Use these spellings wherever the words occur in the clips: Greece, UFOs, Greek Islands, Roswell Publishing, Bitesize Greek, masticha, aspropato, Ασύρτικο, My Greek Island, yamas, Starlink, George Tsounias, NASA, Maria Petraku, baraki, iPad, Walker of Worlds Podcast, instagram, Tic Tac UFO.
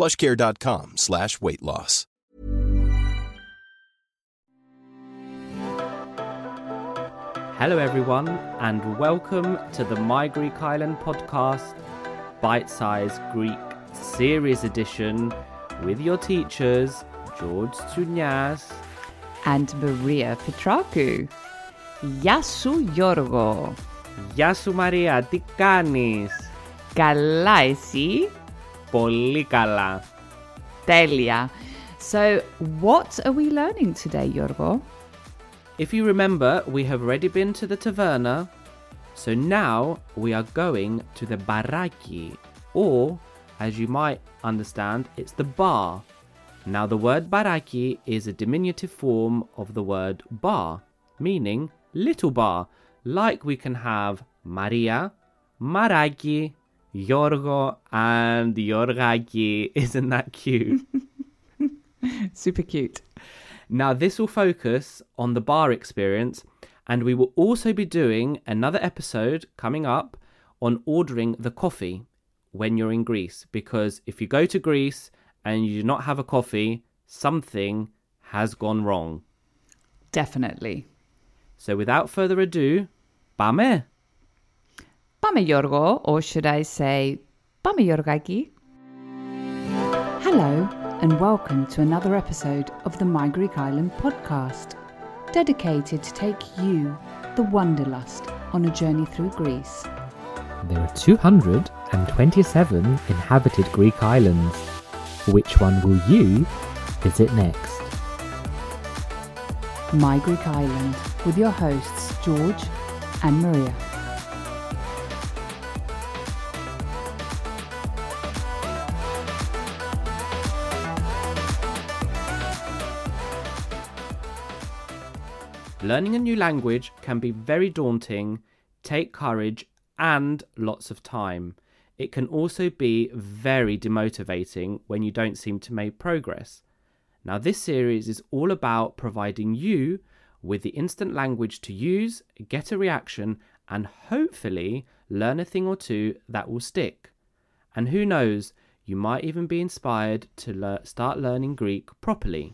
PlushCare.com/weight loss. Hello, everyone, and welcome to the My Greek Island podcast, bite-sized Greek series edition with your teachers, George Tsounias and Maria Petraku. Γεια σου, Γιώργο. Γεια σου, Μαρία. Τι κάνεις? Καλά, εσύ? Πολύ καλά. Τέλεια. So, what are we learning today, Γιώργο? If you remember, we have already been to the taverna. So now we are going to the baraki, or, as you might understand, it's the bar. Now, the word baraki is a diminutive form of the word bar, meaning little bar, like we can have Maria, Maraki, Yorgo, and Yorgaki. Isn't that cute? Super cute. Now, this will focus on the bar experience, and we will also be doing another episode coming up on ordering the coffee when you're in Greece, because if you go to Greece and you do not have a coffee, something has gone wrong. Definitely. So without further ado, πάμε. Πάμε, Γιώργο, or should I say, πάμε, Γιώργακη. Hello, and welcome to another episode of the My Greek Island podcast, dedicated to take you, the wanderlust, on a journey through Greece. There are 227 inhabited Greek islands. Which one will you visit next? My Greek Island with your hosts George and Maria. Learning a new language can be very daunting, take courage and lots of time. It can also be very demotivating when you don't seem to make progress. Now, this series is all about providing you with the instant language to use, get a reaction, and hopefully learn a thing or two that will stick. And who knows, you might even be inspired to start learning Greek properly.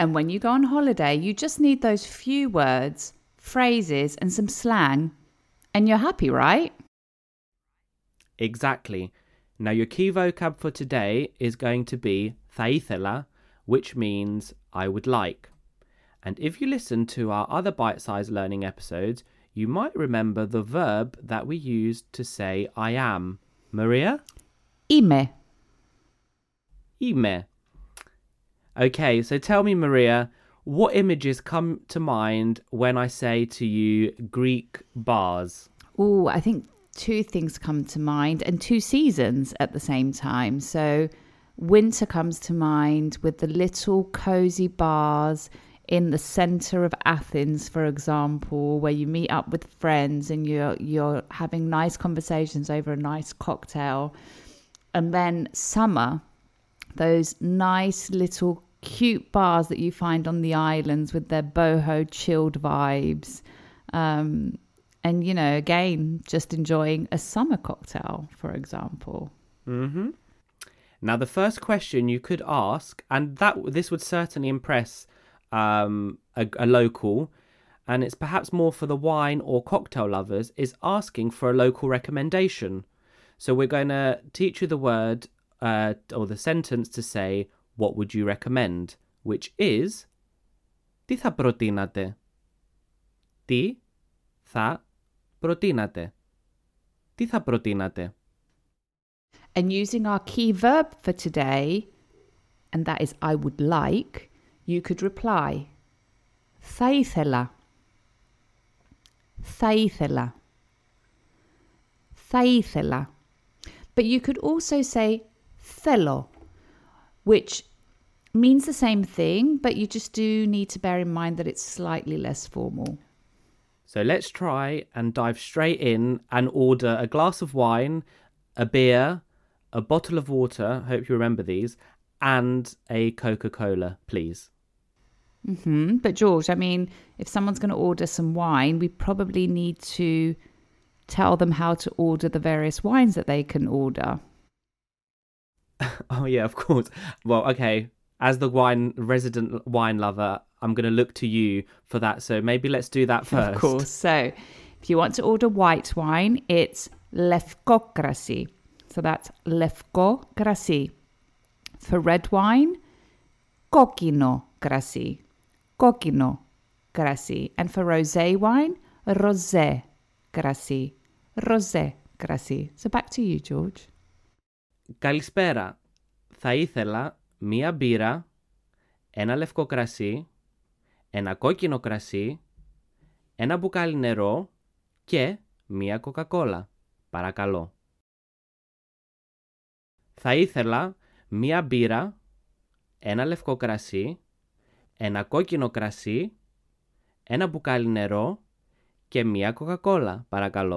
And when you go on holiday, you just need those few words, phrases, and some slang, and you're happy, right? Exactly. Now, your key vocab for today is going to be θα ήθελα, which means I would like. And if you listen to our other bite-sized learning episodes, you might remember the verb that we used to say I am. Maria? Είμαι. Είμαι. Okay, so tell me, Maria, what images come to mind when I say to you Greek bars? Ooh, I think two things come to mind, and two seasons at the same time. So winter comes to mind with the little cozy bars in the center of Athens, for example, where you meet up with friends and you're having nice conversations over a nice cocktail. And then summer those nice little cute bars that you find on the islands with their boho chilled vibes. And, you know, again, just enjoying a summer cocktail, for example. Mm-hmm. Now, the first question you could ask, and this would certainly impress a local, and it's perhaps more for the wine or cocktail lovers, is asking for a local recommendation. So we're going to teach you the word or the sentence to say, what would you recommend? Which is, τι θα προτείνατε. Τι θα προτείνατε. Τι θα προτείνατε. And using our key verb for today, and that is I would like, you could reply, θα ήθελα. Θα ήθελα. Θα ήθελα. But you could also say θέλω, which means the same thing, but you just do need to bear in mind that it's slightly less formal. So let's try and dive straight in and order a glass of wine, a beer, a bottle of water, hope you remember these, and a Coca-Cola, please. Mm-hmm. But George, I mean, if someone's going to order some wine, we probably need to tell them how to order the various wines that they can order. Oh, yeah, of course. Well, okay, as the resident wine lover, I'm going to look to you for that. So maybe let's do that first. Of course. So if you want to order white wine, it's lefko krasi. So that's lefko krasi. For red wine, kokino krasi. Kokino krasi. And for rosé wine, rosé krasi. Rosé krasi. So back to you, George. Καλησπέρα. Θα ήθελα μία μπύρα, ένα λευκό κρασί, ένα κόκκινο κρασί, ένα μπουκάλι νερό και μία κοκακόλα. Παρακαλώ. Θα ήθελα μία μπύρα, ένα λευκό κρασί, ένα κόκκινο κρασί, ένα μπουκάλι νερό και μία κοκακόλα. Παρακαλώ.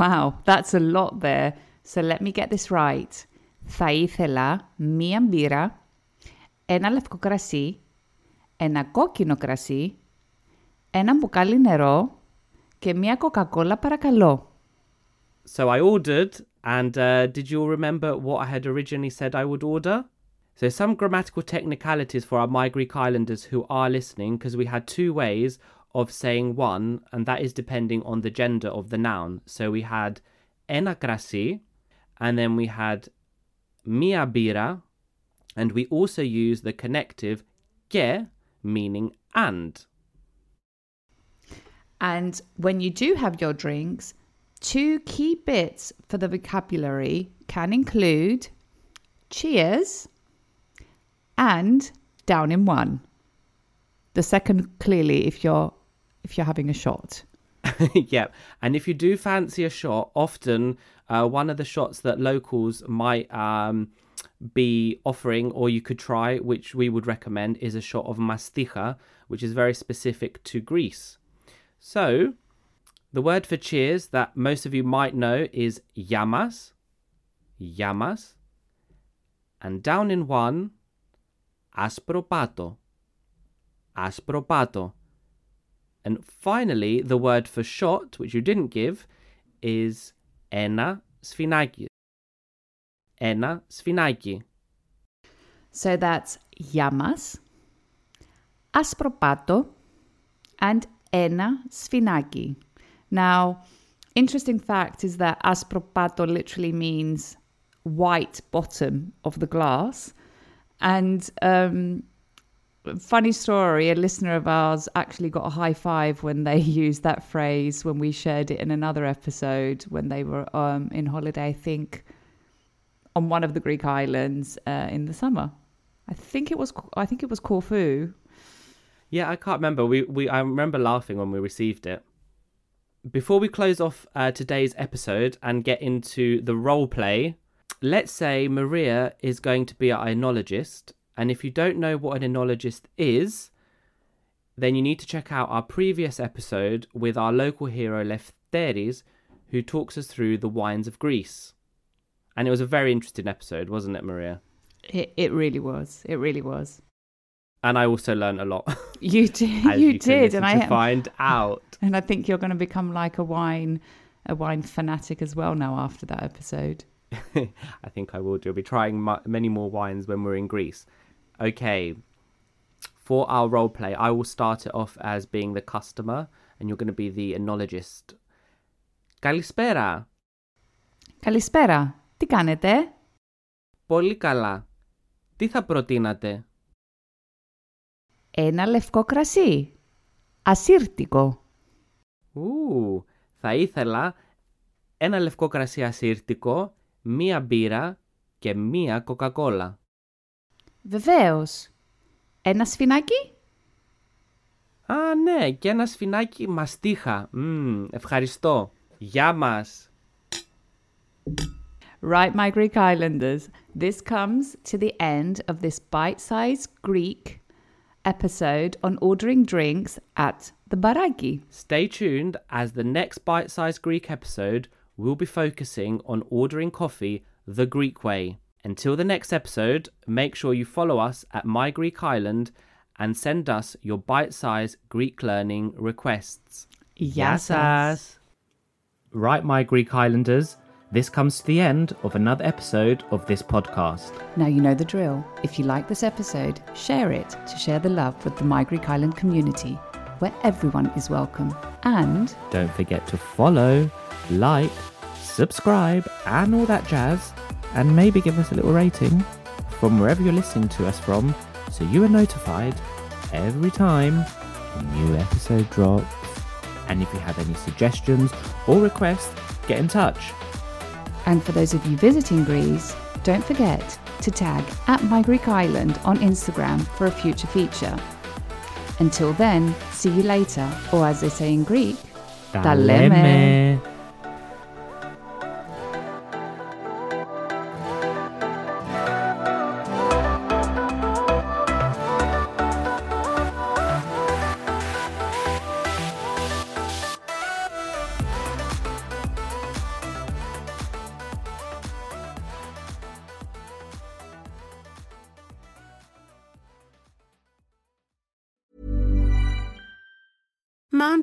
Wow, that's a lot there. So let me get this right. Θα ήθελα μία μπύρα, ένα λευκό κρασί, ένα κόκκινο κρασί, ένα μπουκάλι νερό και μία κοκακόλα παρακαλώ. So I ordered, and did you all remember what I had originally said I would order? So some grammatical technicalities for our My Greek Islanders who are listening, because we had two ways of saying one, and that is depending on the gender of the noun. So we had ένα κρασί, and then we had μία μπύρα, and we also use the connective και, meaning and. And when you do have your drinks, two key bits for the vocabulary can include cheers and down in one. The second, clearly, if you're having a shot. Yeah, and if you do fancy a shot, often one of the shots that locals might be offering, or you could try, which we would recommend, is a shot of masticha, which is very specific to Greece. So, the word for cheers that most of you might know is yamas, yamas, and down in one, aspropato. Aspropato. And finally, the word for shot, which you didn't give, is ένα σφινάκι. Ένα σφινάκι. So that's llamas, ασπροπάτο, and ένα σφινάκι. Now, interesting fact is that aspropato literally means white bottom of the glass. And funny story, a listener of ours actually got a high five when they used that phrase when we shared it in another episode when they were in holiday, I think, on one of the Greek islands in the summer. I think it was Corfu. Yeah, I can't remember. I remember laughing when we received it. Before we close off today's episode and get into the role play, let's say Maria is going to be an enologist. And if you don't know what an enologist is, then you need to check out our previous episode with our local hero Lefteris, who talks us through the wines of Greece. And it was a very interesting episode, wasn't it, Maria? It really was. It really was. And I also learned a lot. You did. Find out. And I think you're going to become like a wine fanatic as well now after that episode. I think I will do. I'll be trying many more wines when we're in Greece. Okay. For our role play, I will start it off as being the customer, and you're going to be the enologist. Καλησπέρα. Καλησπέρα. Τι κάνετε? Πολύ καλά. Τι θα προτείνατε? Ένα λευκό κρασί. Ασύρτικο. Θα ήθελα ένα λευκό κρασί ασύρτικο, μία μπύρα και μία κοκακόλα. Βεβαίως. Ένα σφινάκι? Α, ναι, και ένα σφινάκι μαστίχα. Ευχαριστώ. Γεια μας. Right, my Greek Islanders. This comes to the end of this bite-sized Greek episode on ordering drinks at the Baraki. Stay tuned as the next bite-sized Greek episode will be focusing on ordering coffee the Greek way. Until the next episode, make sure you follow us at My Greek Island and send us your bite-sized Greek learning requests. Yassas! Right, my Greek Islanders, this comes to the end of another episode of this podcast. Now you know the drill. If you like this episode, share it to share the love with the My Greek Island community, where everyone is welcome. And don't forget to follow, like, subscribe, and all that jazz. And maybe give us a little rating from wherever you're listening to us from, so you are notified every time a new episode drops. And if you have any suggestions or requests, get in touch. And for those of you visiting Greece, don't forget to tag at My Greek Island on Instagram for a future feature. Until then, see you later, or as they say in Greek, ta leme. Mom